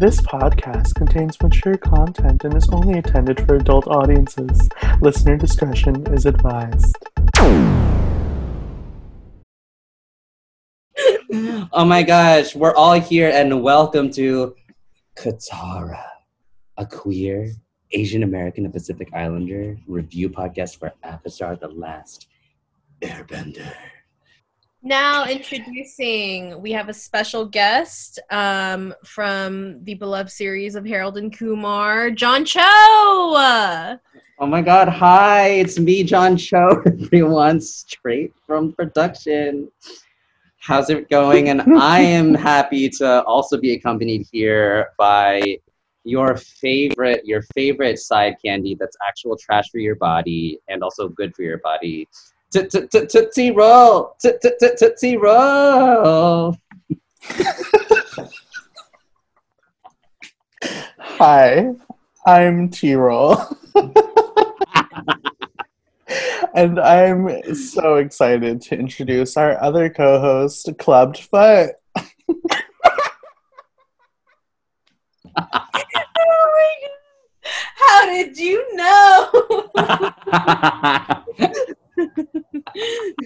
This podcast contains mature content and is only intended for adult audiences. Listener discretion is advised. Oh my gosh, we're all here and welcome to Katara, a queer Asian American and Pacific Islander review podcast for Avatar: The Last Airbender. Now introducing, we have a special guest from the beloved series of Harold and Kumar, John Cho! Oh my god, hi, it's me, John Cho, everyone, straight from production. How's it going? And I am happy to also be accompanied here by your favorite side candy that's actual trash for your body and also good for your body. Tootsie Roll! Tootsie Roll! Hi, I'm T-Roll. And I'm so excited to introduce our other co-host, Clubbed Foot. Oh my God. How did you know?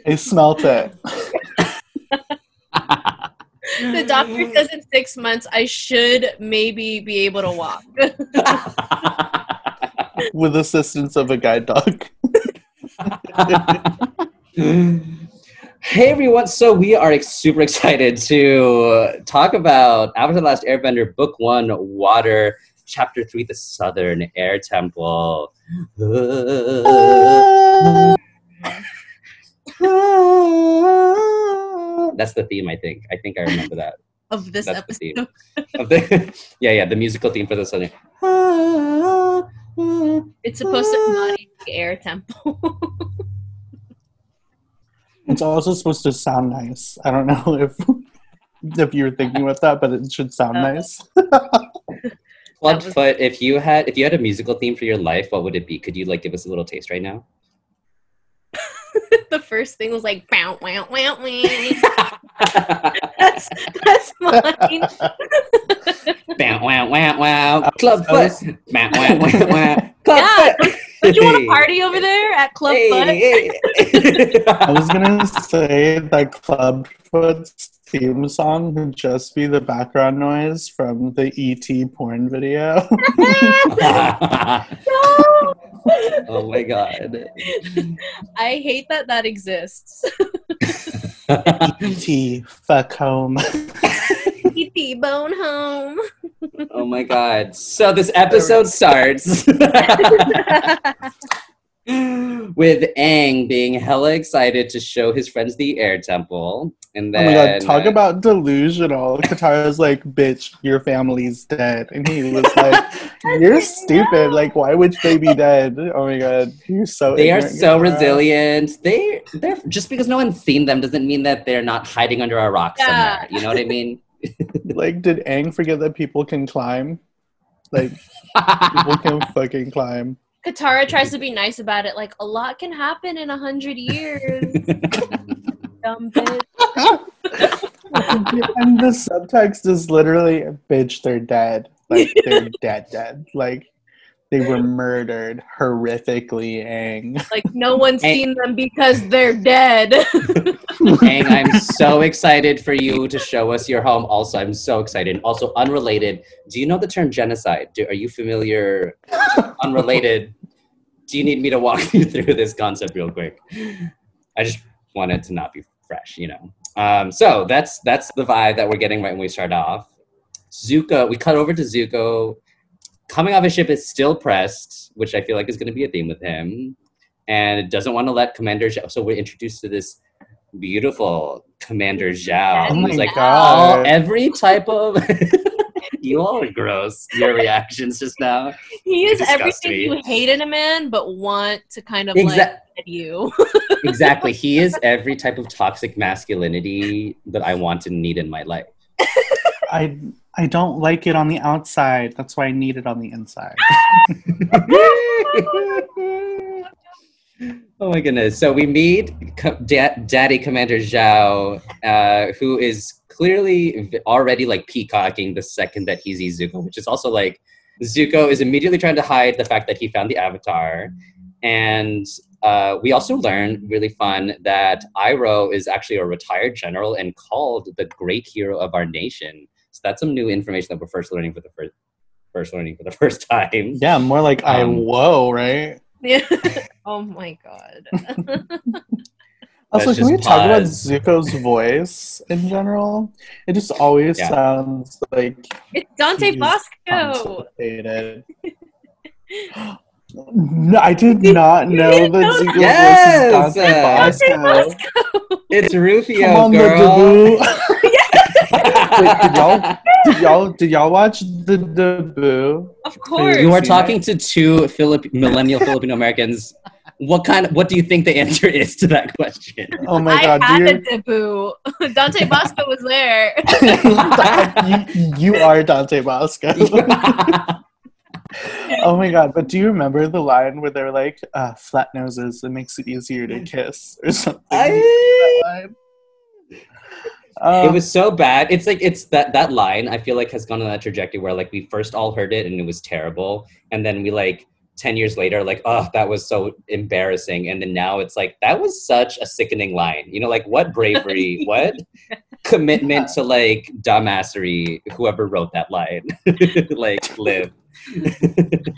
I smelt it. The doctor says in 6 months, I should maybe be able to walk. With assistance of a guide dog. Hey everyone, so we are super excited to talk about Avatar: The Last Airbender Book 1, Water, Chapter 3, The Southern Air Temple. That's the theme, I think. I think I remember that. Of this That's episode? The theme. Yeah, the musical theme for the Southern Air. It's supposed to embody the air temple. It's also supposed to sound nice. I don't know if you were thinking about that, but it should sound nice. Clubfoot, if you had a musical theme for your life, what would it be? Could you give us a little taste right now? The first thing was bow, wow, wow, wow. That's mine. Bow, wow, wow, wow. Clubfoot. Bow, wow, wow, wow. Clubfoot. Yeah. Don't you want to party over there at Clubfoot? Hey. I was gonna say that Clubfoot's theme song would just be the background noise from the E.T. porn video. No! Oh my god. I hate that exists. E.T. fuck home. E.T. bone home. Oh my god. So this episode starts with Aang being hella excited to show his friends the air temple. And then, oh my god, talk about delusional. Katara's like, bitch, your family's dead. And he was like, you're stupid. Why would they be dead? Oh my god, you're so They ignorant, are so Katara. Resilient. They're just because no one's seen them doesn't mean that they're not hiding under a rock somewhere. You know what I mean? Did Aang forget that people can climb? People can fucking climb. Katara tries to be nice about it. A lot can happen in 100 years. Dumb bitch. And the subtext is literally, bitch, they're dead. They're dead. They were murdered horrifically, Aang. No one's seen them because they're dead. Aang, I'm so excited for you to show us your home. Also, I'm so excited. Also, unrelated, do you know the term genocide? Are you familiar? Unrelated, do you need me to walk you through this concept real quick? I just want it to not be fresh, you know? So that's the vibe that we're getting right when we start off. Zuko, we cut over to Zuko. Coming off his ship is still pressed, which I feel is going to be a theme with him, and doesn't want to let Commander Zhao. So we're introduced to this beautiful Commander Zhao, who's all every type of You all are gross. Your reactions just now. He is everything you hate in a man, but want to kind of like at you. Exactly. He is every type of toxic masculinity that I want and need in my life. I don't like it on the outside. That's why I need it on the inside. Oh my goodness. So we meet Daddy Commander Zhao, who is clearly already like peacocking the second that he sees Zuko, which is also like Zuko is immediately trying to hide the fact that he found the Avatar. And we also learn, really fun, that Iroh is actually a retired general and called the great hero of our nation. So that's some new information that we're first learning for the first time. Yeah, more like whoa, right? Yeah. Oh my god. Also, can we talk about Zuko's voice in general? It just always sounds like it's Dante Basco. No, I did not know that Zuko's voice is Dante Basco. It's Rufio. Come on, girl. The debut. Wait, did y'all watch The Debut? Of course. You are talking to two millennial Filipino Americans. What do you think the answer is to that question? Oh my god! A debut. Dante Basco was there. You are Dante Basco. Oh my god! But do you remember the line where they're like, "Flat noses, it makes it easier to kiss" or something? It was so bad. It's like that line I feel like has gone on that trajectory where like we first all heard it and it was terrible, and then we like 10 years later like, oh, that was so embarrassing, and then now it's like that was such a sickening line. You know, like what bravery, what commitment to like dumbassery whoever wrote that line. Like live.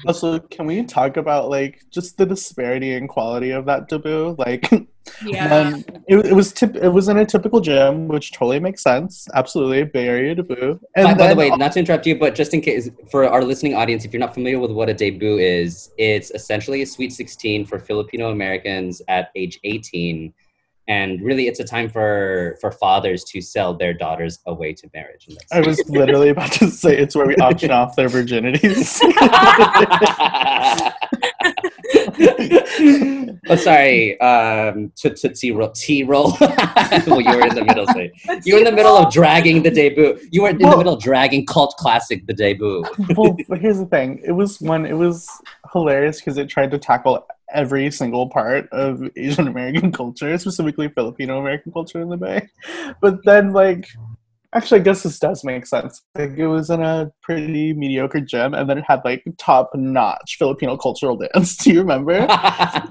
Also, can we talk about like just the disparity in quality of that debut? Like, it was in a typical gym, which totally makes sense. Absolutely, Bay Area debut. And by the way, not to interrupt you, but just in case for our listening audience, if you're not familiar with what a debut is, it's essentially a Sweet 16 for Filipino Americans at age 18. And really, it's a time for fathers to sell their daughters away to marriage. I was literally about to say it's where we auction off their virginities. Oh, sorry. T-roll. Well, you were in the middle. Sorry. You were in the middle of dragging the debut. You were in the middle of dragging cult classic the debut. Well, but here's the thing. It was hilarious because it tried to tackle every single part of Asian American culture, specifically Filipino American culture in the Bay. But then, like, actually, I guess this does make sense. Like, it was in a pretty mediocre gym, and then it had like top-notch Filipino cultural dance. Do you remember? I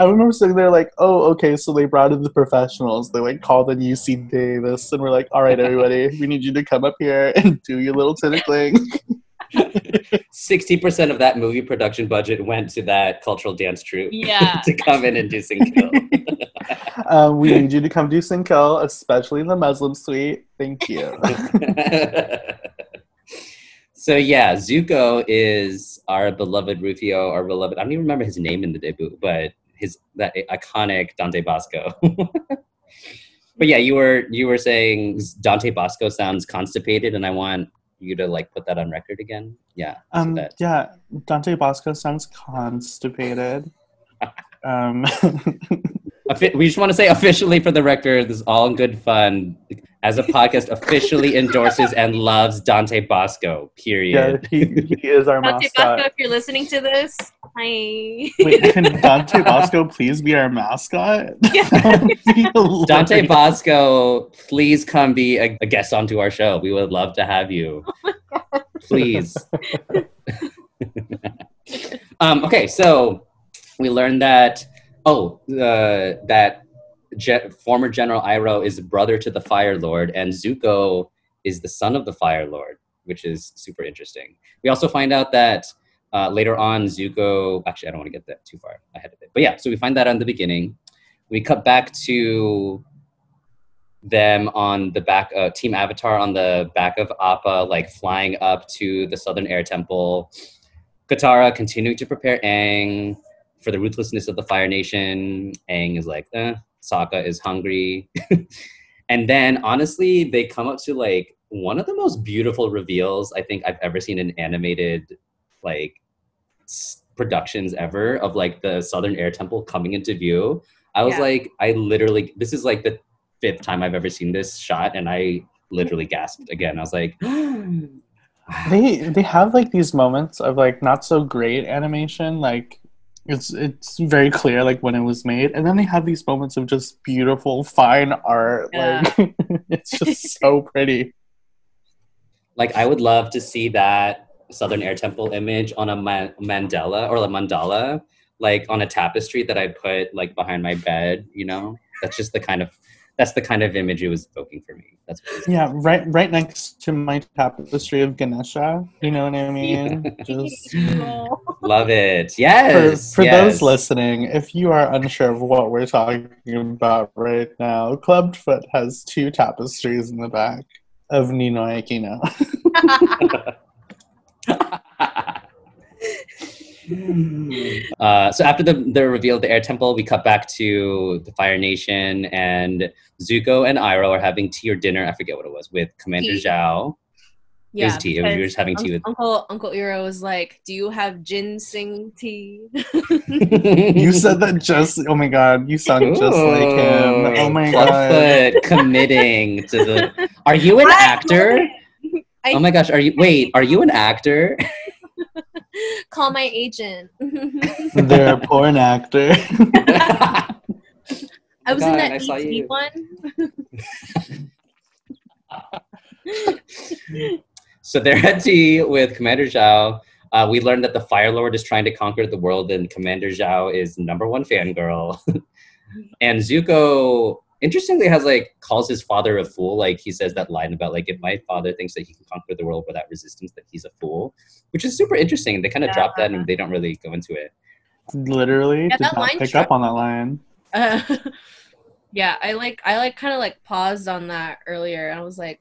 remember sitting there, like, oh, okay, so they brought in the professionals. They like called in UC Davis, and we're like, all right, everybody, we need you to come up here and do your little tickling. 60% of that movie production budget went to that cultural dance troupe to come in and do Singkill. We need you to come do Singkill, especially the Muslim suite. Thank you. So yeah, Zuko is our beloved Rufio, I don't even remember his name in the debut, but that iconic Dante Basco. But yeah, you were saying Dante Basco sounds constipated, and I want you to like put that on record again. Dante Basco sounds constipated. We just want to say officially for the record, this is all in good fun, as a podcast officially endorses and loves Dante Basco, period. Yeah, he is our mascot. Dante Basco, if you're listening to this, hi. Wait, can Dante Basco please be our mascot? Dante Basco, please come be a guest onto our show. We would love to have you. Oh my God. Please. Okay, so we learned that former General Iroh is brother to the Fire Lord, and Zuko is the son of the Fire Lord, which is super interesting. We also find out that later on, Zuko... Actually, I don't want to get that too far ahead of it. But yeah, so we find that in the beginning. We cut back to them on the back of Team Avatar on the back of Appa, like flying up to the Southern Air Temple. Katara continuing to prepare Aang for the ruthlessness of the Fire Nation. Aang is like, Sokka is hungry. And then, honestly, they come up to, like, one of the most beautiful reveals I think I've ever seen in animated like productions ever, of like the Southern Air Temple coming into view. I was like, I literally, this is like the 5th time I've ever seen this shot, and I literally gasped again. I was like, they have like these moments of like not so great animation, like it's very clear like when it was made, and then they have these moments of just beautiful fine art. Like it's just so pretty. Like I would love to see that Southern Air Temple image on a mandala or a mandala, like on a tapestry that I put like behind my bed, you know? That's just the kind of, that's the kind of image it was evoking for me. That's what it was. Yeah, right next to my tapestry of Ganesha. You know what I mean? Just love it. Yes. For those listening, if you are unsure of what we're talking about right now, Clubfoot has 2 tapestries in the back of Ninoy Aquino. So after the reveal of the Air Temple, we cut back to the Fire Nation, and Zuko and Iroh are having tea or dinner, I forget what it was, with Commander Zhao. Yeah, it was tea. We were just having tea with Uncle Iroh was like, do you have ginseng tea? You said that just, oh my god, you sound just like him. Oh my god. Committing to the, are you an actor? Oh my gosh, are you an actor? Call my agent. They're a porn actor. I was in that E.T. one. So they're at tea with Commander Zhao. We learned that the Fire Lord is trying to conquer the world, and Commander Zhao is #1 fangirl. And Zuko, interestingly, has like calls his father a fool. Like he says that line about like, if my father thinks that he can conquer the world without resistance, that he's a fool, which is super interesting. They kind of drop that and they don't really go into it. Literally, did not pick up on that line. I kind of like paused on that earlier, and I was like,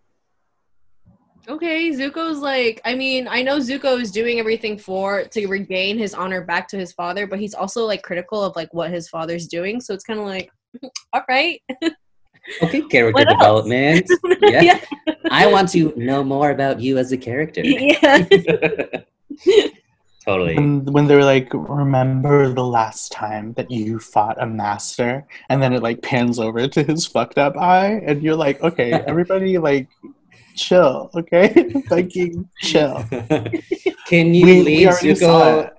okay, Zuko's like, I mean, I know Zuko is doing everything to regain his honor back to his father, but he's also like critical of like what his father's doing. So it's kind of like, all right. Okay, character development. Yeah. I want to know more about you as a character. Yeah. Totally. When they were like, remember the last time that you fought a master? And then it like pans over to his fucked up eye, and you're like, okay, everybody like chill, okay? Fucking chill. Can you leave Zuko?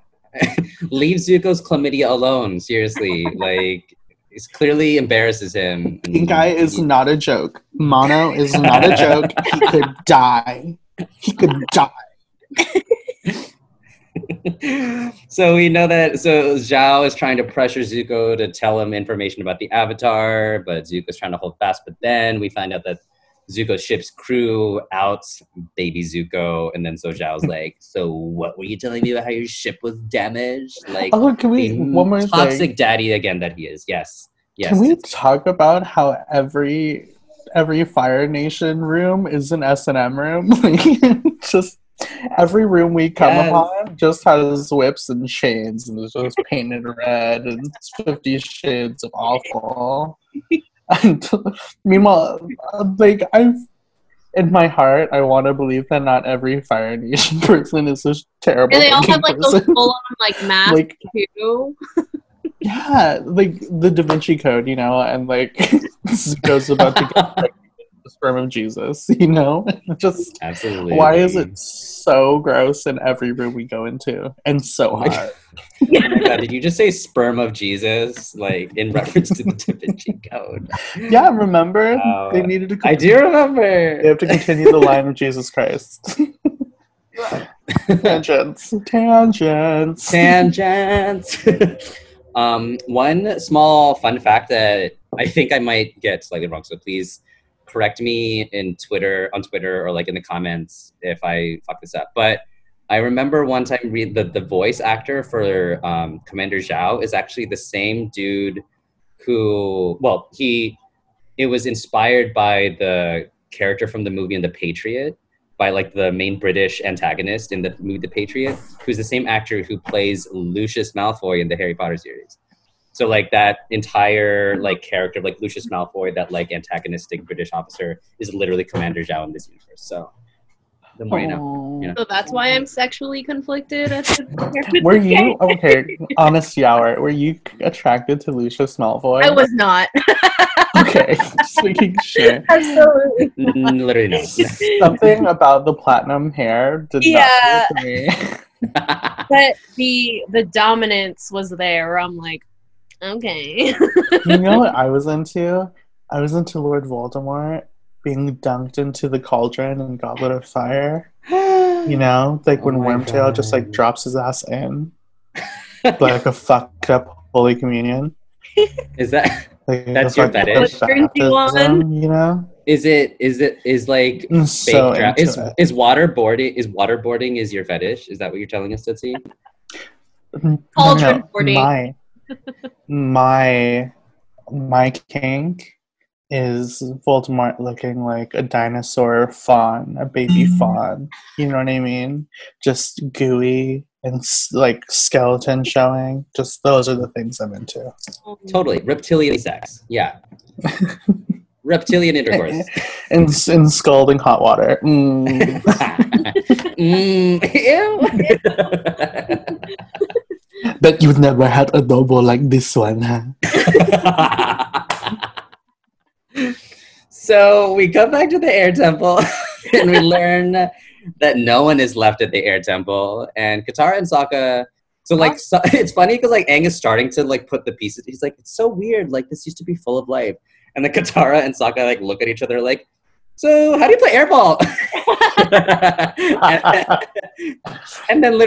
Leave Zuko's chlamydia alone, seriously. Like, it clearly embarrasses him. Pink eye is not a joke. Mono is not a joke. He could die. He could die. So we know that. So Zhao is trying to pressure Zuko to tell him information about the Avatar, but Zuko's trying to hold fast. But then we find out that Zuko ship's crew outs baby Zuko, and then so Zhao's like, so what were you telling me about how your ship was damaged? Like, oh, can we one more toxic thing. Daddy again that he is. Yes. Can we talk about how every Fire Nation room is an S&M room? Just every room we come upon just has whips and chains, and it's just painted red, and it's 50 shades of awful. And meanwhile, like, in my heart, I want to believe that not every Fire Nation person is this terrible. And they all have, like, person. Those full-on, like, masks, like, too. Yeah, like, the Da Vinci Code, you know, and, like, Zuko's about to get, like, the sperm of Jesus, you know? Just, absolutely. Why is it so gross in every room we go into? And so hot. Yeah. Oh my god, did you just say sperm of Jesus, like, in reference to the Da Vinci Code? Yeah, remember? They needed to continue. I do remember. They have to continue the line of Jesus Christ. Tangents. One small fun fact that I think I might get slightly wrong, so please correct me on Twitter, or like in the comments if I fuck this up. But I remember one time the voice actor for Commander Zhao is actually the same dude who, well, it was inspired by the character from the movie in The Patriot, by like the main British antagonist in the movie The Patriot, who's the same actor who plays Lucius Malfoy in the Harry Potter series. So like that entire like character of like Lucius Malfoy, that like antagonistic British officer, is literally Commander Zhao in this universe. So the more you know, you know. So that's why I'm sexually conflicted. Were you okay? Honest hour. Were you attracted to Lucius Malfoy? I was not. Okay, just making sure. Absolutely. Literally not. Something about the platinum hair did not work for me. But the dominance was there. I'm like, okay. You know what I was into? I was into Lord Voldemort being dunked into the cauldron in Goblet of Fire. You know? Like when Wormtail just like drops his ass in. Like a fucked up Holy Communion. Is that like, that's your fetish? You know? Is it so fake draft? Is waterboarding your fetish? Is that what you're telling us, Tootsie? Cauldron boarding. My kink is Voldemort looking like a dinosaur fawn, a baby fawn. You know what I mean? Just gooey and like skeleton showing. Just those are the things I'm into. Totally. Reptilian sex. Yeah. Reptilian intercourse. And scalding hot water. Mm. Mm. Ew. Bet you've never had adobo like this one, huh? So we go back to the air temple and we learn that no one is left at the air temple. And Katara and Sokka... So, like, so, it's funny because, like, Aang is starting to, like, put the pieces... He's like, it's so weird. Like, this used to be full of life. And then Katara and Sokka, like, look at each other like, so how do you play airball? and then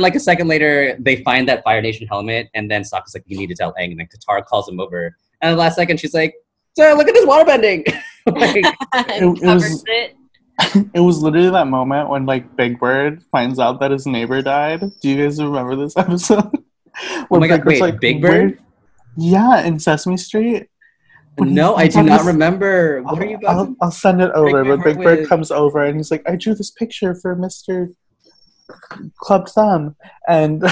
like a second later, they find that Fire Nation helmet, and then Sokka's like, you need to tell Aang, and then Katara calls him over. And the last second, she's like, so look at this waterbending. Like, it was literally that moment when like Big Bird finds out that his neighbor died. Do you guys remember this episode? When oh my God, wait, like, Big Bird? Yeah, in Sesame Street. No, I do not remember. What are you about? I'll send it over. But Big Bird comes over and he's like, I drew this picture for Mr. Club Thumb. And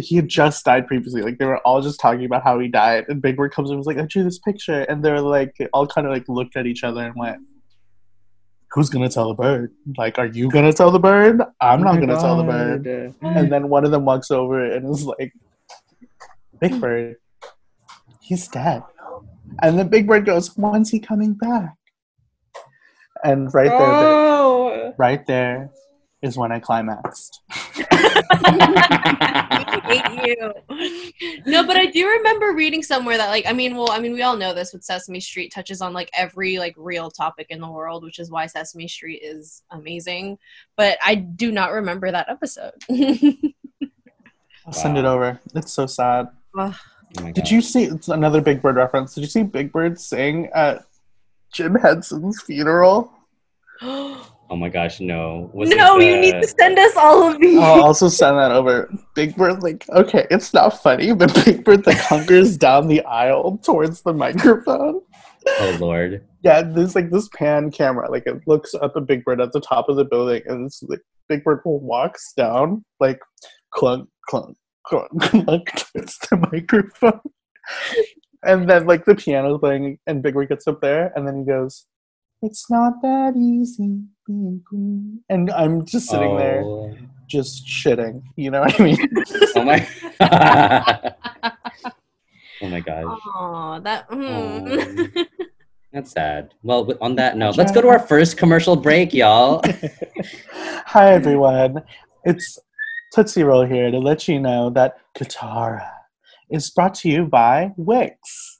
he had just died previously. Like, they were all just talking about how he died. And Big Bird comes over and was like, I drew this picture. And they're like, all kind of like looked at each other and went, who's going to tell the bird? Like, are you going to tell the bird? I'm not going to tell the bird. And then one of them walks over and is like, Big Bird, he's dead. And then Big Bird goes, when's he coming back? And right there is when I climaxed. I hate you. No, but I do remember reading somewhere that, like, I mean, we all know this, with Sesame Street touches on, like, every, like, real topic in the world, which is why Sesame Street is amazing. But I do not remember that episode. I'll send it over. It's so sad. Oh did you see, it's another Big Bird reference, did you see Big Bird sing at Jim Henson's funeral? Oh my gosh, no. You need to send us all of these. I'll also send that over. Big Bird, like, okay, it's not funny, but Big Bird, like, hunkers down the aisle towards the microphone. Oh, Lord. Yeah, there's, like, this pan camera. Like, it looks up at Big Bird at the top of the building, and it's, like, Big Bird walks down, like, clunk, clunk. Towards the microphone, and then like the piano's playing, and Big Bird gets up there, and then he goes, "It's not that easy being green," and I'm just sitting there, just shitting. You know what I mean? Oh my gosh! Oh, that. That's sad. Well, on that note, let's go to our first commercial break, y'all. Hi everyone, it's Tootsie Roll here to let you know that Katara is brought to you by Wix.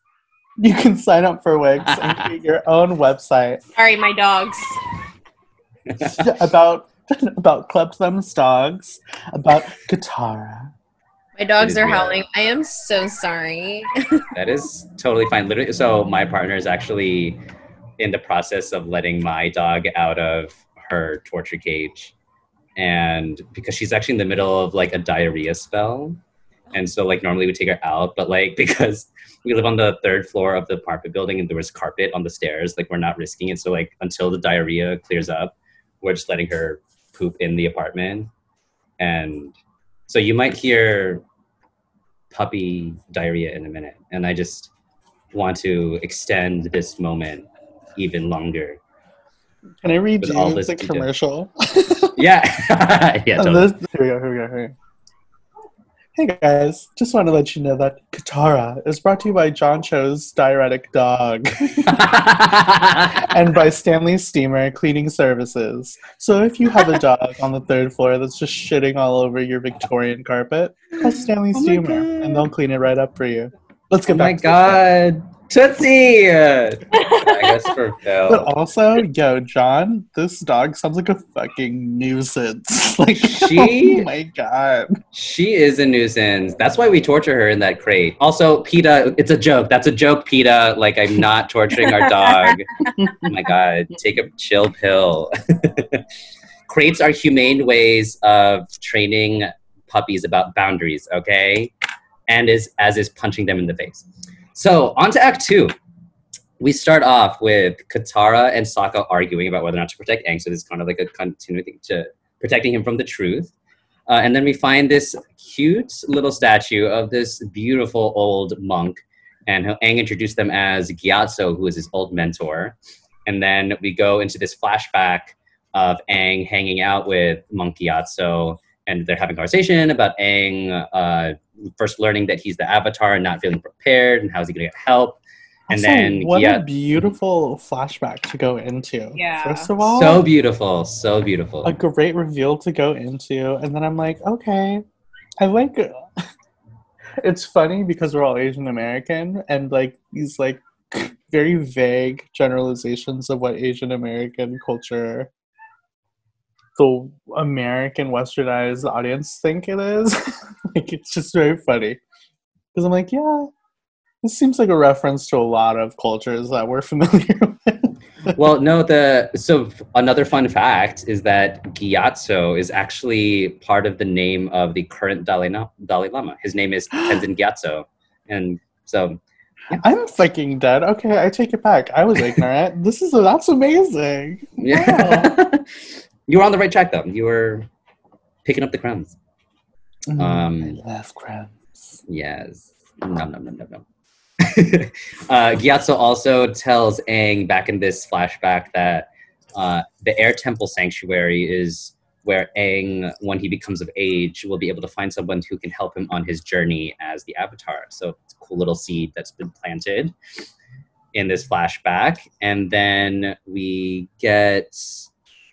You can sign up for Wix and create your own website. Sorry, my dogs. about Club Thumb's dogs, about Katara. My dogs are howling. I am so sorry. That is totally fine. Literally, so my partner is actually in the process of letting my dog out of her torture cage. And because she's actually in the middle of like a diarrhea spell, and so like normally we take her out, but like because we live on the third floor of the apartment building and there was carpet on the stairs, like we're not risking it. So like until the diarrhea clears up, we're just letting her poop in the apartment. And so you might hear puppy diarrhea in a minute, and I just want to extend this moment even longer. Can I read you the commercial? Yeah. Yeah. Totally. Here we go. Hey guys, just want to let you know that Katara is brought to you by John Cho's Diuretic Dog and by Stanley Steamer Cleaning Services. So if you have a dog on the third floor that's just shitting all over your Victorian carpet, call Stanley Steamer and they'll clean it right up for you. Let's get back to Tootsie! I guess for Phil. But also, yo, John, this dog sounds like a fucking nuisance. Like, oh my god. She is a nuisance. That's why we torture her in that crate. Also, PETA, it's a joke. That's a joke, PETA. Like, I'm not torturing our dog. Oh my god, take a chill pill. Crates are humane ways of training puppies about boundaries, okay? And is punching them in the face. So on to Act 2. We start off with Katara and Sokka arguing about whether or not to protect Aang. So this is kind of like a continuity to protecting him from the truth. And then we find this cute little statue of this beautiful old monk. And Aang introduced them as Gyatso, who is his old mentor. And then we go into this flashback of Aang hanging out with Monk Gyatso. And they're having a conversation about Aang first learning that he's the Avatar and not feeling prepared, and how's he going to get help. And also, then a beautiful flashback to go into. Yeah. First of all, so beautiful. A great reveal to go into, and then I'm like, okay, I like. It's funny because we're all Asian American, and like these like very vague generalizations of what Asian American culture. The American westernized audience think it is. Like, it's just very funny. Because I'm like, yeah, this seems like a reference to a lot of cultures that we're familiar with. Well, no, so another fun fact is that Gyatso is actually part of the name of the current Dalai Lama. His name is Tenzin Gyatso. And so... Yeah. I'm fucking dead. Okay, I take it back. I was ignorant. That's amazing. Yeah. Wow. You were on the right track, though. You were picking up the crumbs. I love crumbs. Yes. No. Gyatso also tells Aang back in this flashback that the Air Temple Sanctuary is where Aang, when he becomes of age, will be able to find someone who can help him on his journey as the Avatar. So it's a cool little seed that's been planted in this flashback. And then we get...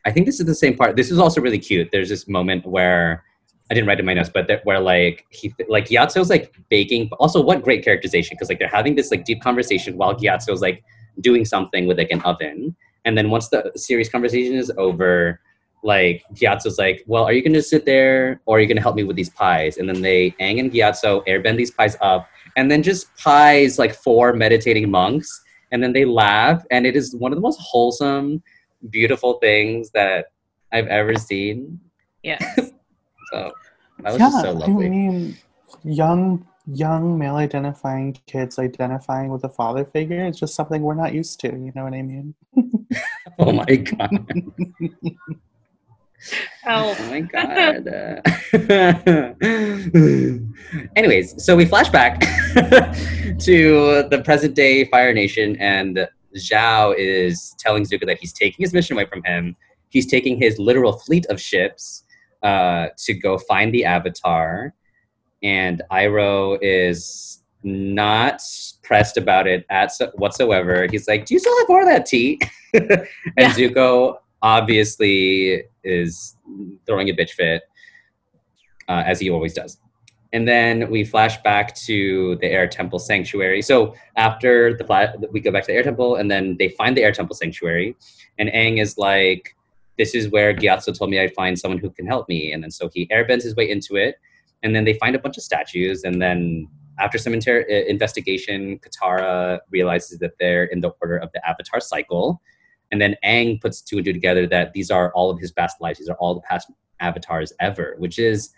I think this is the same part. This is also really cute. There's this moment where I didn't write in my notes, but where like he like Gyatso's like baking. But also, what great characterization, because like they're having this like deep conversation while Gyatso's like doing something with like an oven. And then once the serious conversation is over, like Gyatso's like, "Well, are you gonna sit there, or are you gonna help me with these pies?" And then Aang and Gyatso airbend these pies up, and then just pies like four meditating monks, and then they laugh, and it is one of the most wholesome, beautiful things that I've ever seen. Yeah. So that was just so lovely. I mean, young male-identifying kids identifying with a father figure is just something we're not used to. You know what I mean? Oh my god. Oh my god. Anyways, so we flash back to the present-day Fire Nation, and Zhao is telling Zuko that he's taking his mission away from him. He's taking his literal fleet of ships to go find the Avatar. And Iroh is not pressed about it whatsoever. He's like, "Do you still have more of that tea?" And yeah. Zuko obviously is throwing a bitch fit, as he always does. And then we flash back to the Air Temple Sanctuary. So after we go back to the Air Temple, and then they find the Air Temple Sanctuary. And Aang is like, "This is where Gyatso told me I'd find someone who can help me." And then so he airbends his way into it. And then they find a bunch of statues. And then after some investigation, Katara realizes that they're in the order of the Avatar cycle. And then Aang puts two and two together that these are all of his past lives. These are all the past Avatars ever, which is...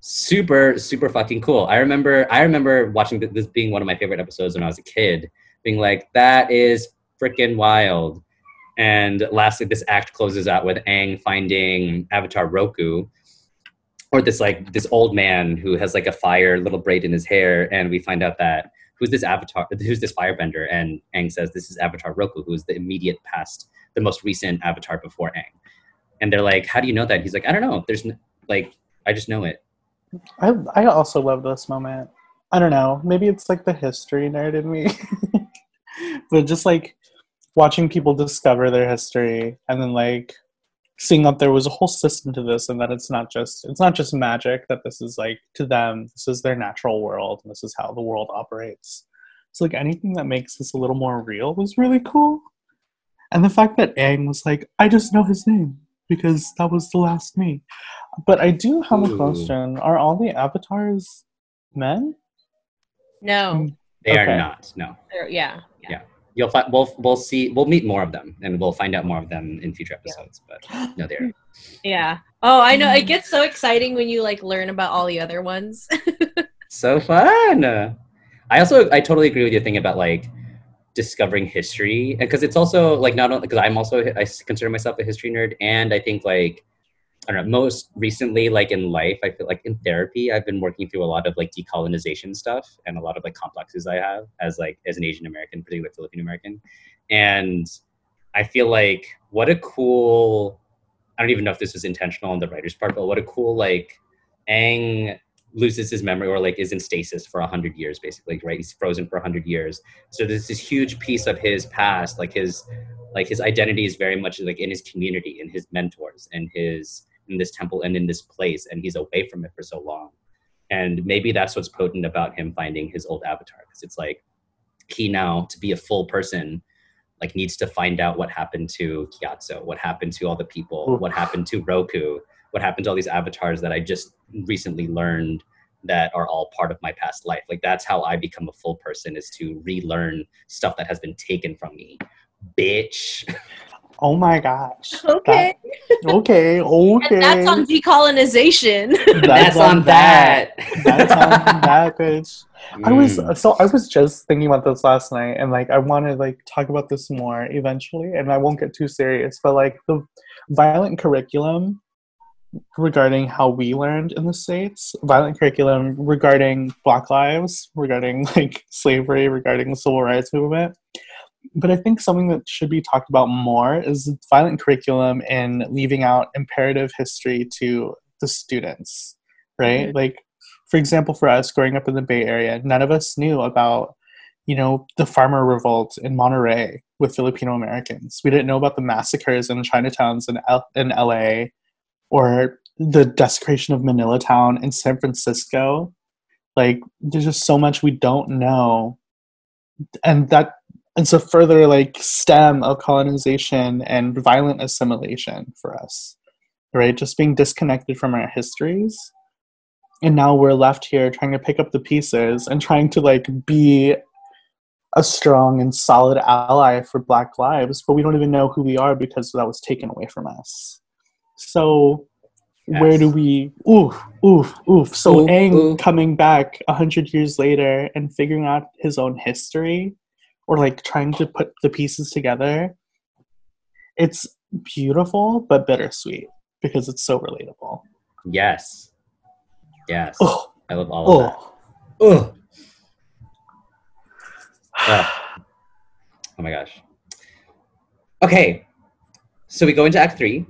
super, super fucking cool. I remember watching this being one of my favorite episodes when I was a kid, being like, that is freaking wild. And lastly, this act closes out with Aang finding Avatar Roku, or this old man who has like a fire little braid in his hair, and we find out that who's this firebender, and Aang says this is Avatar Roku, who is the immediate past, the most recent Avatar before Aang. And they're like, how do you know that? He's like, I don't know. I just know it. I also love this moment. I don't know. Maybe it's like the history nerd in me. But just like watching people discover their history and then like seeing that there was a whole system to this, and that it's not just magic, that this is like to them, this is their natural world, and this is how the world operates. So like anything that makes this a little more real was really cool. And the fact that Aang was like, I just know his name because that was the last me. But I do have a question. Are all the avatars men? No. They are not, no. Yeah. We'll see. We'll meet more of them, and we'll find out more of them in future episodes. Yeah. But no, they're. Yeah. Oh, I know. It gets so exciting when you like learn about all the other ones. So fun. I totally agree with your thing about like discovering history, and because it's also like not only because I consider myself a history nerd, and I think like I don't know. Most recently, like in life, I feel like in therapy, I've been working through a lot of like decolonization stuff and a lot of like complexes I have as an Asian American, particularly Filipino American. And I feel like what a cool, I don't even know if this was intentional on the writer's part, but what a cool, like Aang loses his memory or like is in stasis for 100 years, basically, right? He's frozen for 100 years. So there's this huge piece of his past, like his identity is very much like in his community and his mentors and in this temple and in this place, and he's away from it for so long. And maybe that's what's potent about him finding his old avatar, because it's like he now, to be a full person, like needs to find out what happened to Gyatso, what happened to all the people, what happened to Roku, what happened to all these avatars that I just recently learned that are all part of my past life. Like that's how I become a full person, is to relearn stuff that has been taken from me, bitch. Oh my gosh. Okay. And that's on decolonization. That's on that. That's on that, bitch. I was just thinking about this last night, and like I want to like talk about this more eventually, and I won't get too serious, but like the violent curriculum regarding how we learned in the States, violent curriculum regarding Black lives, regarding like slavery, regarding the civil rights movement. But I think something that should be talked about more is violent curriculum and leaving out imperative history to the students, right? Mm-hmm. Like, for example, for us growing up in the Bay Area, none of us knew about, you know, the farmer revolt in Monterey with Filipino Americans. We didn't know about the massacres in Chinatowns in LA, or the desecration of Manila Town in San Francisco. Like, there's just so much we don't know. And so further like stem of colonization and violent assimilation for us, right? Just being disconnected from our histories. And now we're left here trying to pick up the pieces and trying to like be a strong and solid ally for Black lives, but we don't even know who we are because that was taken away from us. So yes. Where do we, So Aang coming back 100 years later and figuring out his own history, or like trying to put the pieces together, it's beautiful but bittersweet because it's so relatable. Yes. Ugh. I love all of that. Oh my gosh. Okay, so we go into Act 3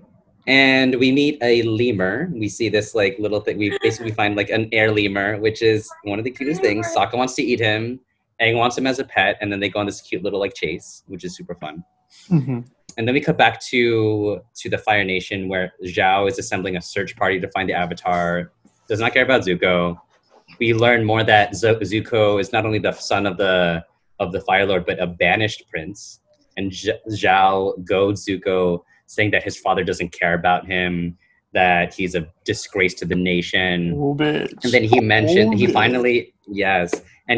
and we meet a lemur. We see this like little thing. We basically find like an air lemur, which is one of the cutest things. Sokka wants to eat him. Aang wants him as a pet, and then they go on this cute little like chase, which is super fun. Mm-hmm. And then we cut back to the Fire Nation, where Zhao is assembling a search party to find the Avatar. Does not care about Zuko. We learn more that Zuko is not only the son of the Fire Lord, but a banished prince. And Zhao goads Zuko, saying that his father doesn't care about him, that he's a disgrace to the nation. Oh, bitch. And then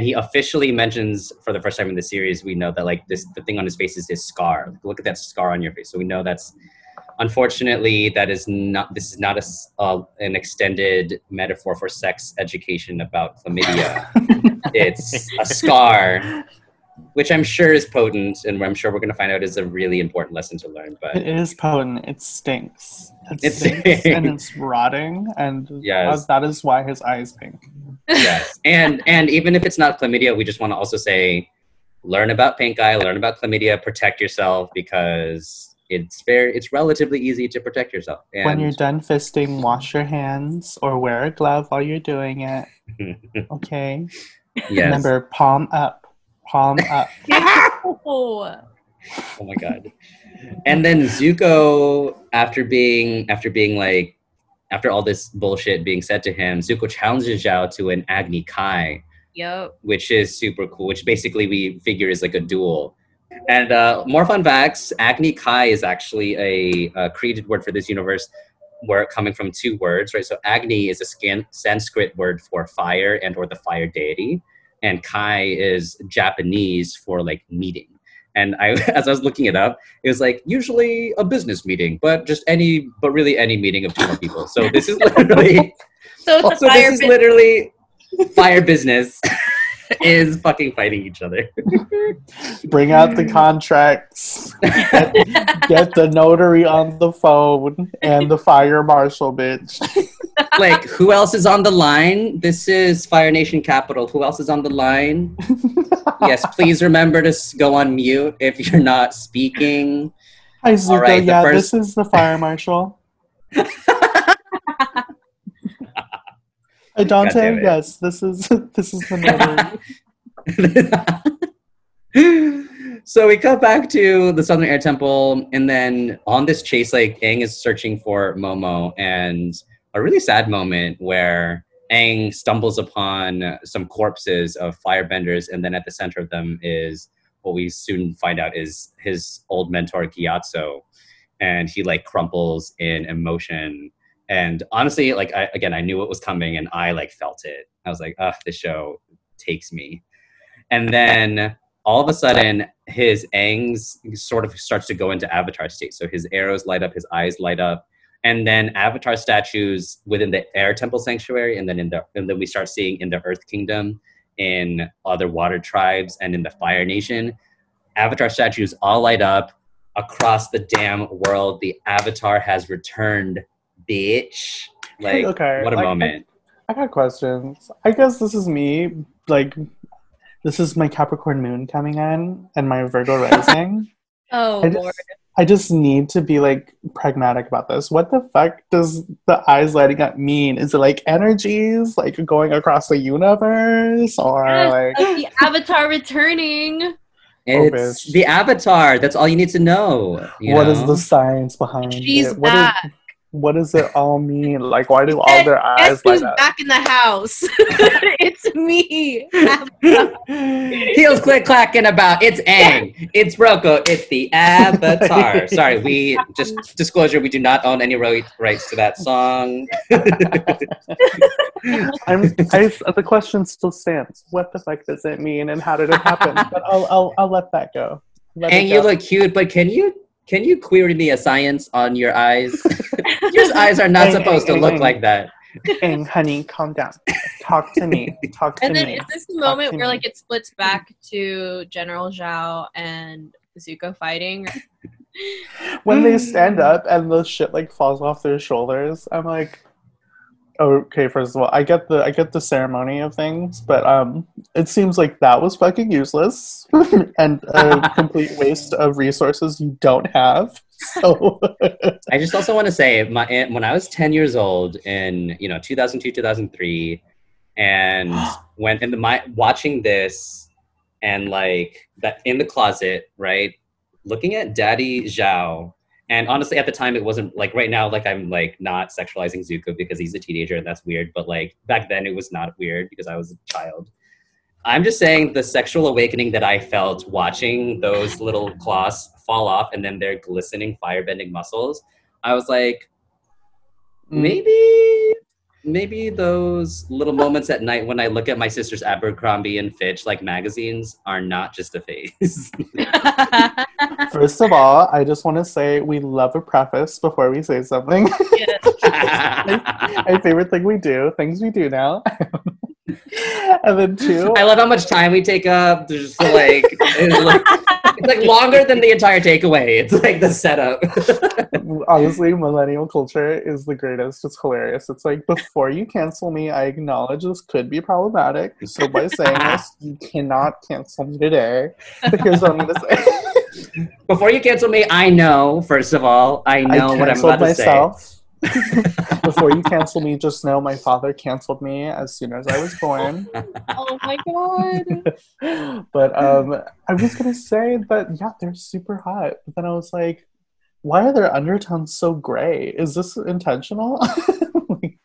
he officially mentions for the first time in the series, we know that like the thing on his face is his scar. Like, look at that scar on your face. So we know that's, unfortunately, this is not an extended metaphor for sex education about chlamydia. It's a scar which I'm sure is potent, and I'm sure we're going to find out is a really important lesson to learn. But it is potent. It stinks. It stinks. And it's rotting, and yes, that is why his eye is pink. Yes, and even if it's not chlamydia, we just want to also say, learn about pink eye, learn about chlamydia, protect yourself, because it's fair. It's relatively easy to protect yourself. And when you're done fisting, wash your hands or wear a glove while you're doing it. Okay. Yes. Remember, palm up. Palm up. Oh my god. And then Zuko, after all this bullshit being said to him, Zuko challenges Zhao to an Agni Kai. Yep. Which is super cool, which basically we figure is like a duel. And more fun facts, Agni Kai is actually a created word for this universe, where coming from two words, right? So Agni is a Sanskrit word for fire and or the fire deity. And Kai is Japanese for like meeting. And as I was looking it up, it was like usually a business meeting, but really any meeting of two more people. So this is literally, literally fire business is fucking fighting each other. Bring out the contracts. Get the notary on the phone and the fire marshal, bitch. Like, who else is on the line? This is Fire Nation Capital. Who else is on the line? Yes, please remember to go on mute if you're not speaking. Hi, Zuko. All right, this is the fire marshal. Hey, Dante, yes, this is the notary. So we cut back to the Southern Air Temple, and then on this chase, like, Aang is searching for Momo, and a really sad moment where Aang stumbles upon some corpses of firebenders, and then at the center of them is what we soon find out is his old mentor Gyatso, and he like crumples in emotion. And honestly, like I knew it was coming, and I like felt it. I was like, "Ugh, this show takes me." And then all of a sudden, his Aang's sort of starts to go into Avatar state. So his arrows light up, his eyes light up. And then Avatar statues within the Air Temple Sanctuary, and then we start seeing in the Earth Kingdom, in other water tribes, and in the Fire Nation, Avatar statues all light up across the damn world. The Avatar has returned, bitch. Like, okay, what a moment. I got questions. I guess this is me. Like, this is my Capricorn moon coming in, and my Virgo rising. Oh, Lord. I just need to be, like, pragmatic about this. What the fuck does the eyes lighting up mean? Is it, like, energies, like, going across the universe? Or, like the Avatar returning. It's the Avatar. That's all you need to know. What is the science behind it? She's back. What does it all mean? Like, why do all their eyes light up? Back in the house. It's me. Heels click clacking about. It's Aang. Yeah. It's Roko. It's the Avatar. Sorry, we just disclosure. We do not own any rights to that song. The question still stands. What the fuck does it mean, and how did it happen? But I'll let that go. Aang, you look cute, but can you query me a science on your eyes? Your eyes are not supposed to look like that. And honey, calm down. Talk to me. And then is this the moment where like it splits back to General Zhao and Zuko fighting? When they stand up and the shit like falls off their shoulders, I'm like, okay, first of all, I get the ceremony of things, but it seems like that was fucking useless and a complete waste of resources you don't have. So I just also want to say, when I was 10 years old in 2002, 2003, and when watching this and like that in the closet, right, looking at Daddy Zhao. And honestly, at the time, it wasn't, like, right now, like, I'm, like, not sexualizing Zuko because he's a teenager and that's weird. But, like, back then, it was not weird because I was a child. I'm just saying the sexual awakening that I felt watching those little claws fall off and then their glistening firebending muscles, I was like, maybe those little moments at night when I look at my sister's Abercrombie and Fitch, like, magazines are not just a phase. First of all, I just want to say we love a preface before we say something. Yeah. My favorite thing we do, things we do now. And then two. I love how much time we take up. There's just like, it's like longer than the entire takeaway. It's like the setup. Honestly, millennial culture is the greatest. It's hilarious. It's like, before you cancel me, I acknowledge this could be problematic. So by saying this, you cannot cancel me today. Here's what I'm going to say. Before you cancel me, I know, first of all, I know what I'm about myself. To say. Before you cancel me, just know my father canceled me as soon as I was born. Oh my god. But I was gonna say that, yeah, they're super hot, but then I was like, why are their undertones so gray? Is this intentional?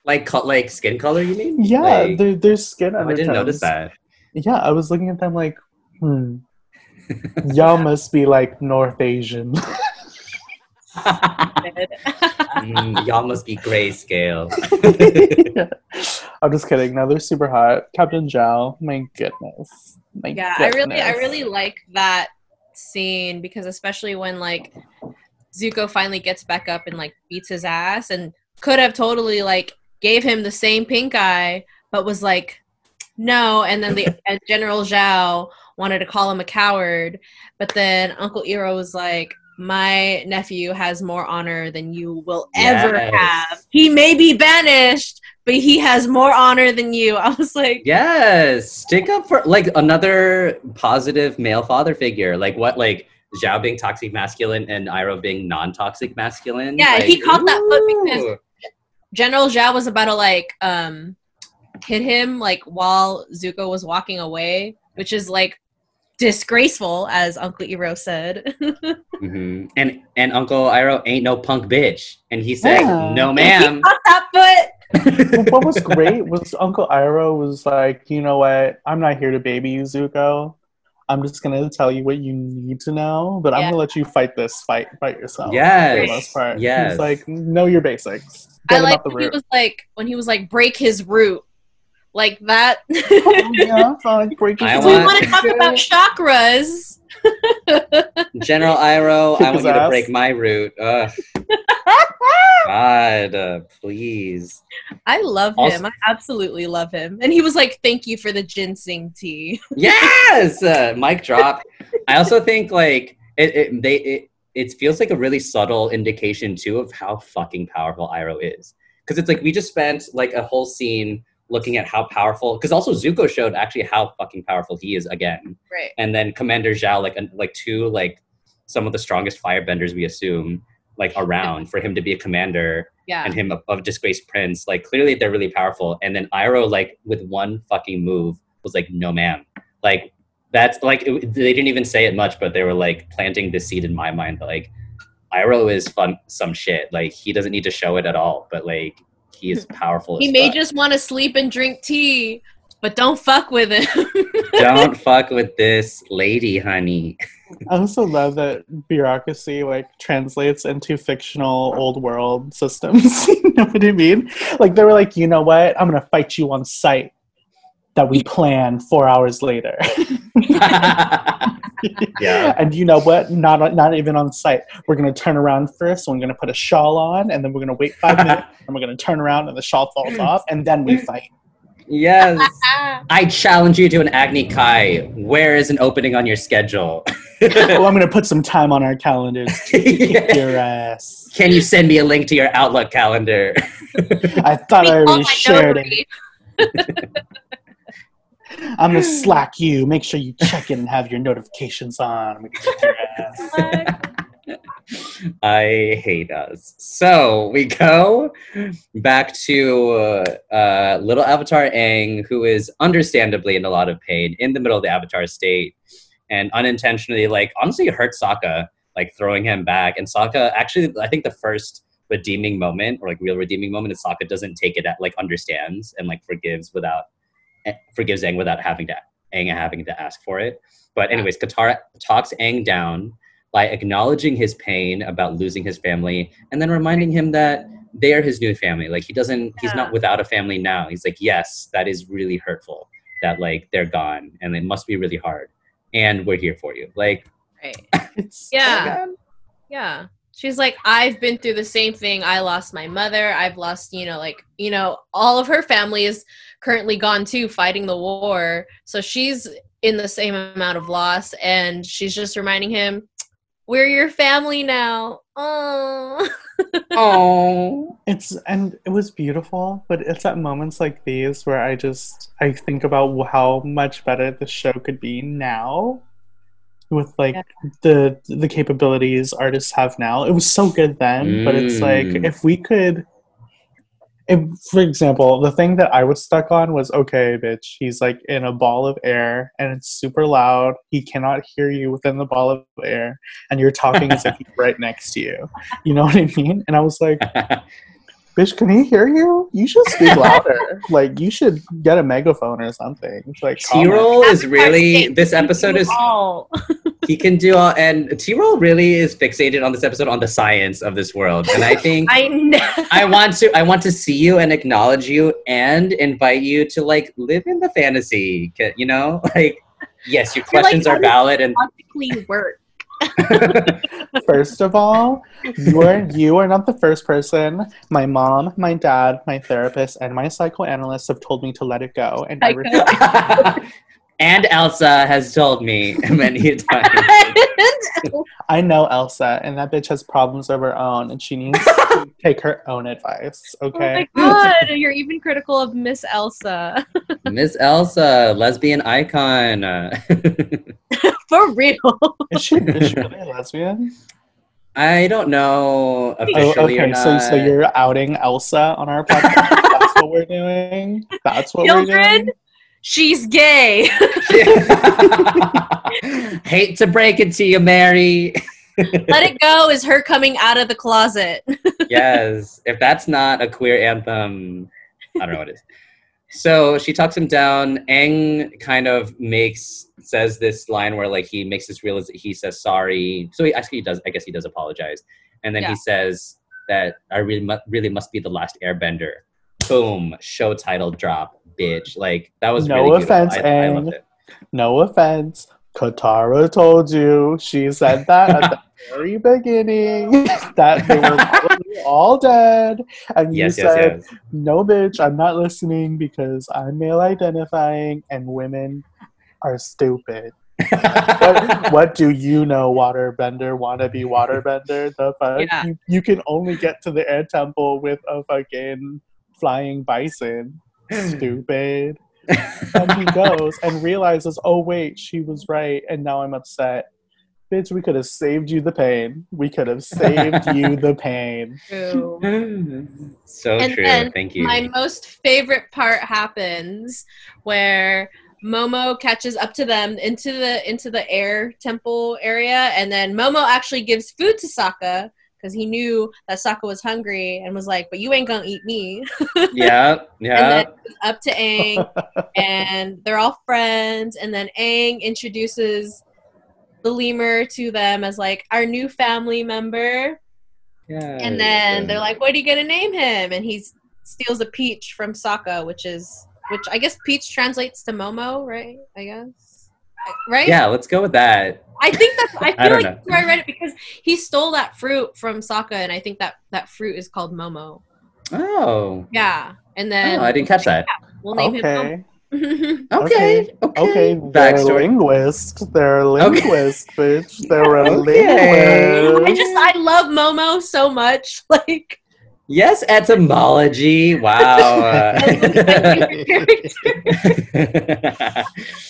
like skin color, you mean? Yeah, like, their skin undertones. I didn't notice that. Yeah, I was looking at them like, y'all must be like North Asian. Y'all must be grayscale. Yeah. I'm just kidding. No, they're super hot. Captain Zhao, my goodness. My goodness. I really like that scene, because especially when like Zuko finally gets back up and like beats his ass, and could have totally like gave him the same pink eye, but was like, no. And then General Zhao wanted to call him a coward, but then Uncle Iroh was like, my nephew has more honor than you will ever have. He may be banished, but he has more honor than you. I was like, yes, stick up for like another positive male father figure. Like what, like Zhao being toxic masculine and Iroh being non-toxic masculine. Yeah, like, he caught that foot because General Zhao was about to like hit him like while Zuko was walking away, which is like disgraceful, as Uncle Iroh said. Mm-hmm. And Uncle Iroh ain't no punk bitch, and he said, no ma'am. That foot. What was great was Uncle Iroh was like, you know what, I'm not here to baby you, Zuko. I'm just gonna tell you what you need to know, but I'm gonna let you fight this fight by yourself. Yes. For the most part. Yes. He's like, know your basics. Get I like when root. He was like, when he was like, break his root. Like that. Oh, yeah, we want to talk about chakras. General Iroh, I want you to break my root. God, please. I love him. I absolutely love him. And he was like, thank you for the ginseng tea. Yes! Mic drop. I also think like it feels like a really subtle indication too of how fucking powerful Iroh is. Because it's like, we just spent like a whole scene looking at how powerful, because also Zuko showed actually how fucking powerful he is again. Right. And then Commander Zhao, like two, like some of the strongest firebenders we assume, like around for him to be a commander and him a disgraced prince, like clearly they're really powerful. And then Iroh, like with one fucking move was like, no ma'am. Like that's like, they didn't even say it much, but they were like planting this seed in my mind. But like Iroh is fun, some shit. Like he doesn't need to show it at all, but like, he is powerful. He may just want to sleep and drink tea, but don't fuck with him. Don't fuck with this lady, honey. I also love that bureaucracy like translates into fictional old world systems. You know what I mean? Like they were like, you know what? I'm gonna fight you on sight that we plan 4 hours later. Yeah. And you know what? Not even on site. We're going to turn around first. So we're going to put a shawl on, and then we're going to wait 5 minutes, and we're going to turn around, and the shawl falls off, and then we fight. Yes. I challenge you to an Agni Kai. Where is an opening on your schedule? Well, I'm going to put some time on our calendars to kick your ass. Can you send me a link to your Outlook calendar? I thought I already shared it. I'm gonna Slack you. Make sure you check in and have your notifications on. I'm gonna kick your ass. I hate us. So we go back to little Avatar Aang, who is understandably in a lot of pain, in the middle of the Avatar state, and unintentionally, like honestly, hurt Sokka, like throwing him back. And Sokka, actually, I think the first redeeming moment, or like real redeeming moment, is Sokka doesn't take it at like understands and like forgives Aang without having to ask for it. But anyways, Katara talks Aang down by acknowledging his pain about losing his family, and then reminding him that they are his new family. Like he's not without a family now. He's like, yes, that is really hurtful that like they're gone, and it must be really hard. And we're here for you. Like, right. Yeah. She's like, I've been through the same thing. I lost my mother. I've lost, all of her family is currently gone too, fighting the war. So she's in the same amount of loss. And she's just reminding him, we're your family now. Oh, it was beautiful. But it's at moments like these where I think about how much better the show could be now. With the capabilities artists have now. It was so good then, but it's like for example, the thing that I was stuck on was, okay, bitch, he's like in a ball of air and it's super loud. He cannot hear you within the ball of air and you're talking as if he's right next to you. You know what I mean? And I was like, bitch, can he hear you? You should speak louder. Like, you should get a megaphone or something. Like, T-Roll is really... This episode is... He can do all... And T-Roll really is fixated on this episode on the science of this world. And I think... I know. I want to see you and acknowledge you and invite you to, live in the fantasy. You know? Yes, your questions are valid and... logically work. First of all, you are not the first person. My mom, my dad, my therapist, and my psychoanalyst have told me to let it go. And and Elsa has told me many a time. I know Elsa, and that bitch has problems of her own, and she needs to take her own advice. Okay. Oh my god, you're even critical of Miss Elsa. Miss Elsa, lesbian icon. For real. Is she really a lesbian? I don't know officially or not. So you're outing Elsa on our podcast? That's what we're doing? That's what we're doing? She's gay. Hate to break it to you, Mary. Let It Go is her coming out of the closet. Yes. If that's not a queer anthem, I don't know what it is. So she talks him down. Aang kind of says this line where he makes this real, he says sorry. So he does apologize. And then he says that I really must be the last airbender. Boom. Show title drop, bitch. That was no really offense, beautiful. I loved it. No offense. Katara told you. She said that at the very beginning that they were probably all dead. And you said, no, bitch, I'm not listening because I'm male identifying and women are stupid. what do you know, waterbender, wannabe waterbender? The fuck? Yeah. You can only get to the air temple with a fucking flying bison. Stupid. And he goes and realizes, oh wait, she was right, and now I'm upset. Bitch, we could have saved you the pain. True. So and true. Then thank you. My most favorite part happens where Momo catches up to them into the air temple area, and then Momo actually gives food to Sokka because he knew that Sokka was hungry and was like, but you ain't gonna eat me. Yeah. And then up to Aang, and they're all friends, and then Aang introduces the lemur to them as our new family member. Yeah. And then they're like, what are you gonna name him? And he steals a peach from Sokka, which I guess peach translates to Momo, right? I guess. Right? Yeah, let's go with that. I feel like that's where I read it, because he stole that fruit from Sokka, and I think that fruit is called Momo. Oh. Yeah. And then I didn't catch that. Yeah, we'll name him Momo. Okay. They're a linguist, bitch. They're a linguist. I love Momo so much. Yes, etymology. Wow.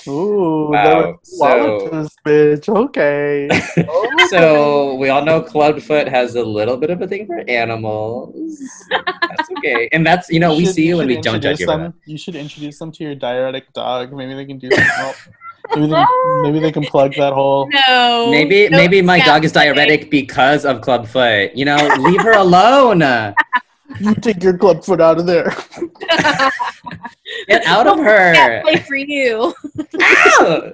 Ooh, wow. Swallows, bitch. Okay. So we all know Clubfoot has a little bit of a thing for animals. That's okay, and that's we see you and we don't judge you. You should introduce them to your diuretic dog. Maybe they can do some help. Maybe they can plug that hole. No. Maybe my dog is diuretic because of Clubfoot. Leave her alone. You take your Clubfoot out of there. Get out of her. Can't play for you. Ow!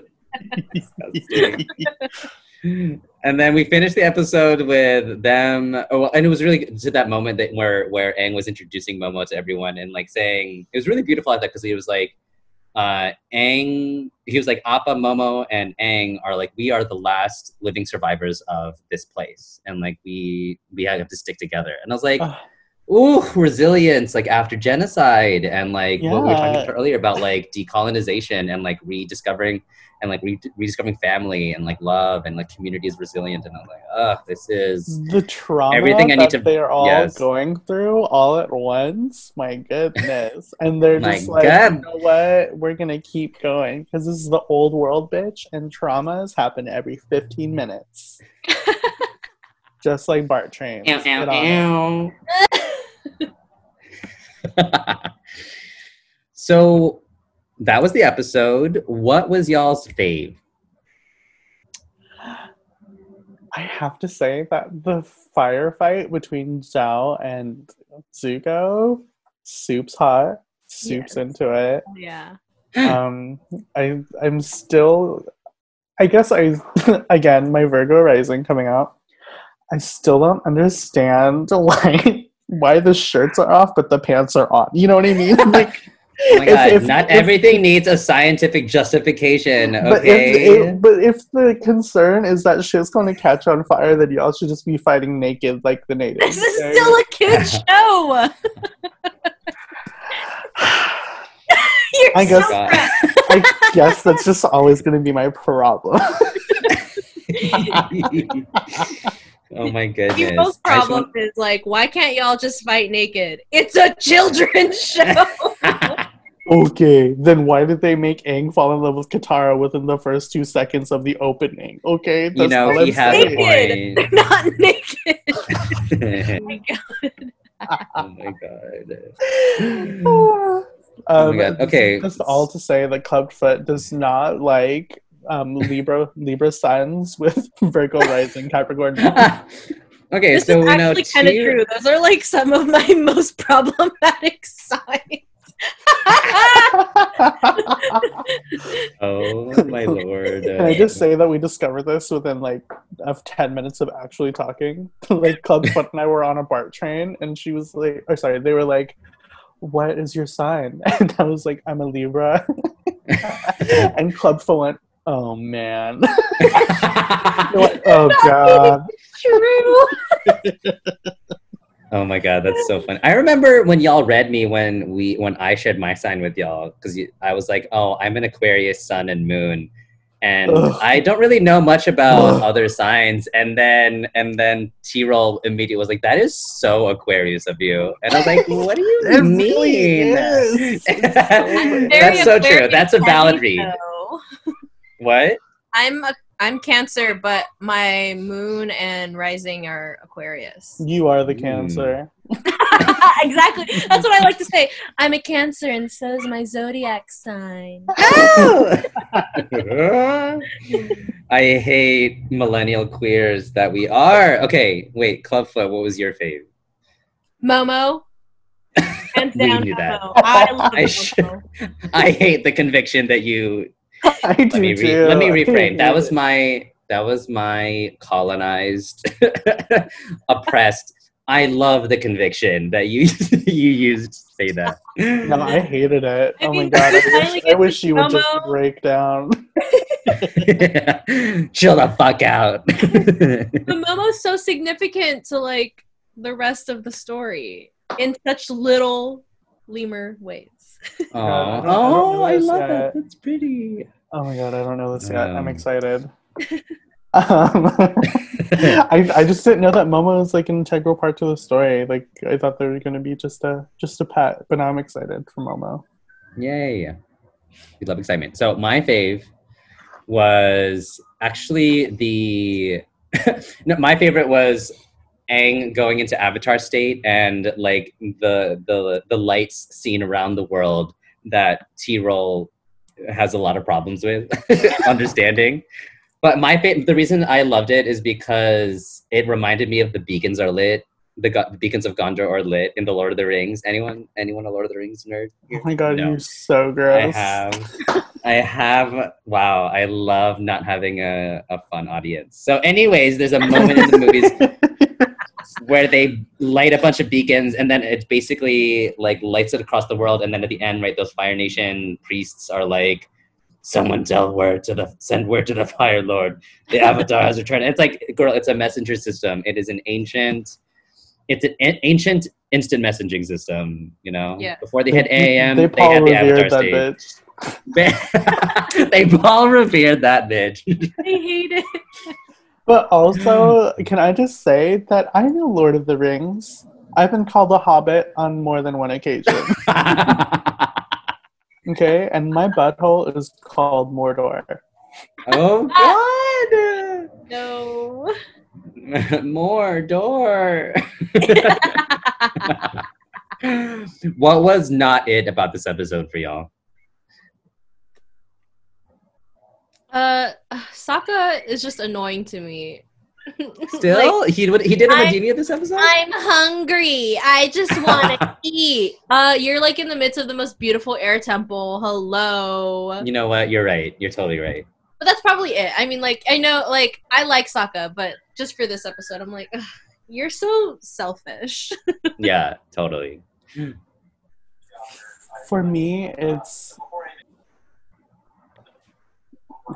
And then we finished the episode with them. Oh, well, and it was really good to that moment where Aang was introducing Momo to everyone and saying it was really beautiful at that, because he was like, Aang, he was like, Appa, Momo, and Aang are like, we are the last living survivors of this place. And like, we have to stick together. And I was like, ooh, resilience, like after genocide and like what we were talking about earlier about like decolonization and like rediscovering and like rediscovering family and like love and like community is resilient. And I'm like, oh, this is the trauma everything I need to, they're all going through all at once. My goodness. And they're just like, you know what? We're going to keep going because this is the old world, bitch. And traumas happen every 15 minutes. Just like BART trains. Ow, ow, ow. So that was the episode. What was y'all's fave? I have to say that the firefight between Zhao and Zuko, soup's hot, soup's into it. Yeah. I'm still, I guess again, my Virgo rising coming out. I still don't understand why the shirts are off, but the pants are on. You know what I mean? Like, oh my God, not everything needs a scientific justification, okay? But if the concern is that shit's going to catch on fire, then y'all should just be fighting naked like the natives. This is still a kid show! You're I guess that's just always going to be my problem. Oh my goodness. Your most problem is like, why can't y'all just fight naked? It's a children's show. Okay, then why did they make Aang fall in love with Katara within the first 2 seconds of the opening? Okay, that's he has a point. They're not naked. Oh my god. Okay. Just all to say that Clubfoot does not like Libra signs with Virgo rising Capricorn. Okay, this so is actually kind of true. Those are like some of my most problematic signs. Oh my lord! Can I just say that we discovered this within like 10 minutes of actually talking? Like Clubfoot and I were on a BART train, and she was like, "Oh, sorry," they were like, "What is your sign?" And I was like, "I'm a Libra," and Clubfoot went, "Oh man!" Oh god! True. Oh my god, that's so funny. I remember when y'all read me when I shared my sign with y'all because I was like, "Oh, I'm an Aquarius sun and moon," and I don't really know much about other signs. And then T-Roll immediately was like, "That is so Aquarius of you," and I was like, "What do you mean?" Really is. That's so true. That's a valid read. What? I'm Cancer, but my moon and rising are Aquarius. You are the Cancer. Exactly. That's what I like to say. I'm a Cancer, and so is my zodiac sign. Oh! I hate millennial queers that we are. Okay, wait, Clubfoot, what was your fave? Momo. And we knew that. I hate the conviction that you... Let me reframe. That was my colonized, oppressed. I love the conviction that you used to say that. No, I hated it. Oh my god, I wish she would just break down. Yeah. Chill the fuck out. The Momo's so significant to like the rest of the story in such little lemur ways. God, I love it. That's pretty. Oh my god, I don't know this yet. I'm excited. I just didn't know that Momo is like an integral part to the story. Like I thought they were going to be just a pet, but now I'm excited for Momo. Yay! We love excitement. So my fave was actually my favorite was Aang going into Avatar state and like the lights seen around the world that T-Roll has a lot of problems with understanding. But the reason I loved it is because it reminded me of the beacons are lit. The beacons of Gondor are lit in the Lord of the Rings. Anyone a Lord of the Rings nerd? Oh my god, no. You're so gross. I have. Wow, I love not having a fun audience. So, anyways, there's a moment in the movies. where they light a bunch of beacons, and then it basically like lights it across the world. And then at the end, right, those Fire Nation priests are like, someone tell word to the, send word to the Fire Lord. The Avatar has returned. It's like, girl, it's a messenger system. It is an ancient, it's an ancient instant messaging system, you know? Yeah. Before they hit AAM, they had the Avatar stage. Bitch. They all revered that bitch. They hate it. But also, can I just say that I know Lord of the Rings. I've been called a hobbit on more than one occasion. Okay, and my butthole is called Mordor. Oh, God! No. Mordor. What was not it about this episode for y'all? Sokka is just annoying to me. Still? Like, he did a Medina this episode? I'm hungry. I just want to eat. You're like in the midst of the most beautiful air temple. Hello. You know what? You're right. You're totally right. But that's probably it. I mean, like, I know, like, I like Sokka, but just for this episode, I'm like, you're so selfish. Yeah, totally. For me, it's...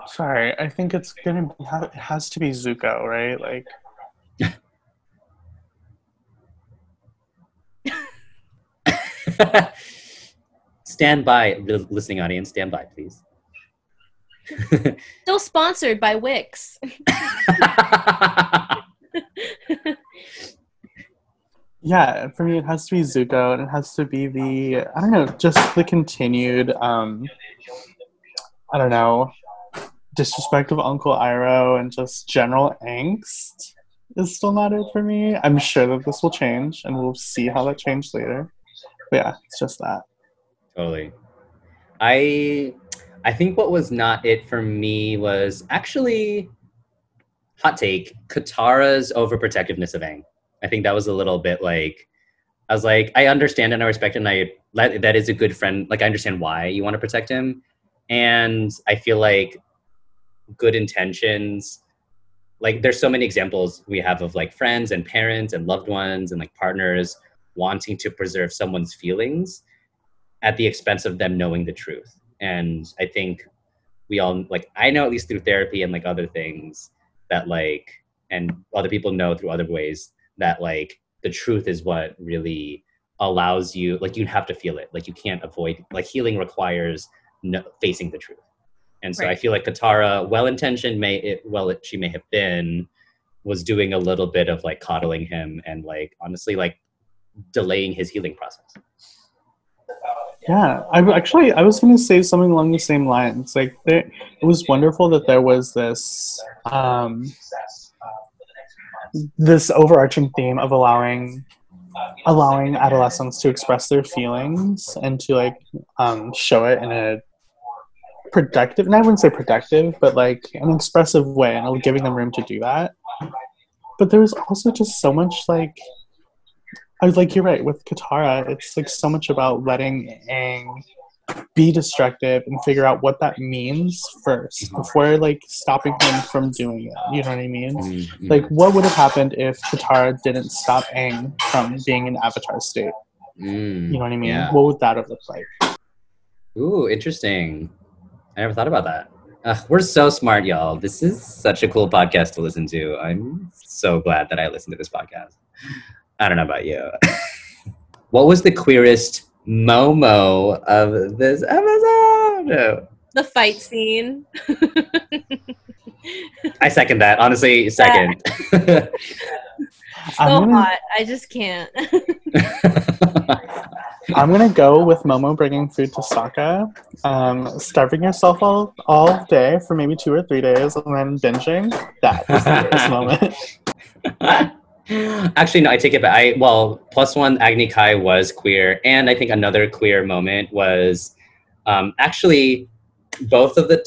Sorry, I think it's gonna be, it has to be Zuko, right? Like, stand by, listening audience, stand by, please. Still sponsored by Wix. Yeah, for me, it has to be Zuko, and it has to be the, I don't know, just the continued, I don't know, disrespect of Uncle Iroh and just general angst is still not it for me. I'm sure that this will change, and we'll see how that changed later. But yeah, it's just that. Totally. I think what was not it for me was actually, hot take, Katara's overprotectiveness of Aang. I think that was a little bit like, I was like, I understand and I respect him. That is a good friend. Like, I understand why you want to protect him. And I feel like good intentions, like there's so many examples we have of like friends and parents and loved ones and like partners wanting to preserve someone's feelings at the expense of them knowing the truth. And I think we all, like, I know at least through therapy and like other things that like, and other people know through other ways that like the truth is what really allows you, like, you have to feel it, like you can't avoid, like healing requires facing the truth. And so, right. I feel like Katara, well-intentioned, she may have been, was doing a little bit of like coddling him and like honestly like delaying his healing process. Yeah, I was going to say something along the same lines. Like, it was wonderful that there was this overarching theme of allowing adolescents to express their feelings and to like show it in a productive, and I wouldn't say productive, but like an expressive way, and giving them room to do that. But there was also just so much like, I was like, you're right, with Katara, it's like so much about letting Aang be destructive and figure out what that means first before like stopping him from doing it. You know what I mean? Mm-hmm. Like, what would have happened if Katara didn't stop Aang from being in Avatar state? You know what I mean? Yeah. What would that have looked like? Ooh, interesting. I never thought about that. We're so smart, y'all. This is such a cool podcast to listen to. I'm so glad that I listened to this podcast. I don't know about you. What was the queerest Momo of this episode? The fight scene. I second that. Honestly, second. Hot. I just can't. I'm going to go with Momo bringing food to Sokka, starving yourself all day for maybe 2 or 3 days, and then binging. That was the worst moment. Actually, no, I take it back. +1, Agni Kai was queer, and I think another queer moment was actually both of the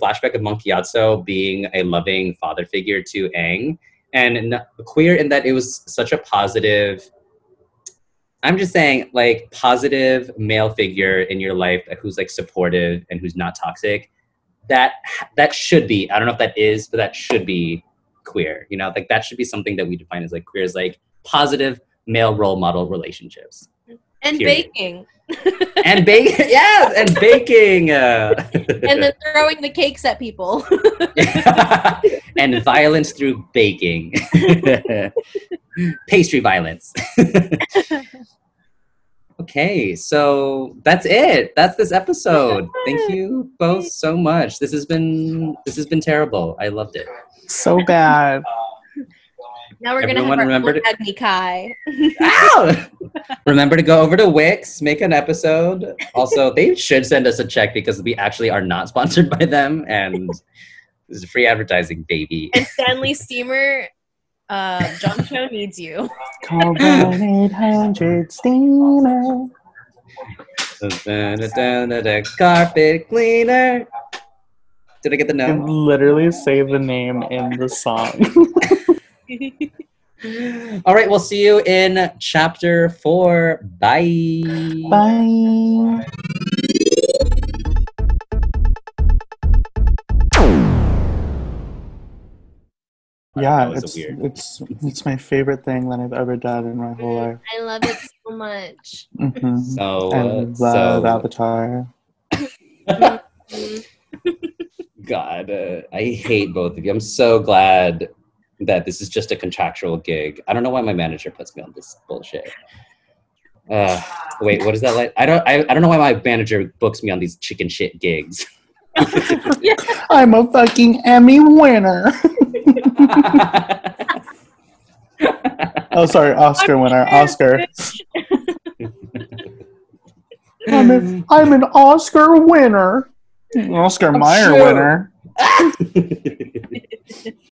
flashback of Monkey Yatso being a loving father figure to Aang, and queer in that it was such a positive... I'm just saying, like, positive male figure in your life who's like supportive and who's not toxic, that should be, I don't know if that is, but that should be queer. You know, like that should be something that we define as like queer, is like positive male role model relationships. And period. Baking. And baking, yes, and baking. And then throwing the cakes at people. And violence through baking. Pastry violence. Okay, so that's it. That's this episode. Thank you both so much. This has been terrible. I loved it. So bad. Now we're going to have our Agni Kai. Ow! Remember to go over to Wix, make an episode. Also, they should send us a check because we actually are not sponsored by them. And this is free advertising, baby. And Stanley Steamer, John Cho needs you. Call 1-800-STEAMER. Carpet cleaner. Did I get the note? You literally say the name in the song. All right, we'll see you in chapter 4. Bye. Bye. Yeah, it's my favorite thing that I've ever done in my whole life. I love it so much. Mm-hmm. I love Avatar. God, I hate both of you. I'm so glad that this is just a contractual gig. I don't know why my manager puts me on this bullshit. Wait, what is that like? I don't know why my manager books me on these chicken shit gigs. Yeah. I'm a fucking Emmy winner. Oh, sorry, Oscar winner. Oscar. I'm an Oscar winner. Oscar Mayer winner.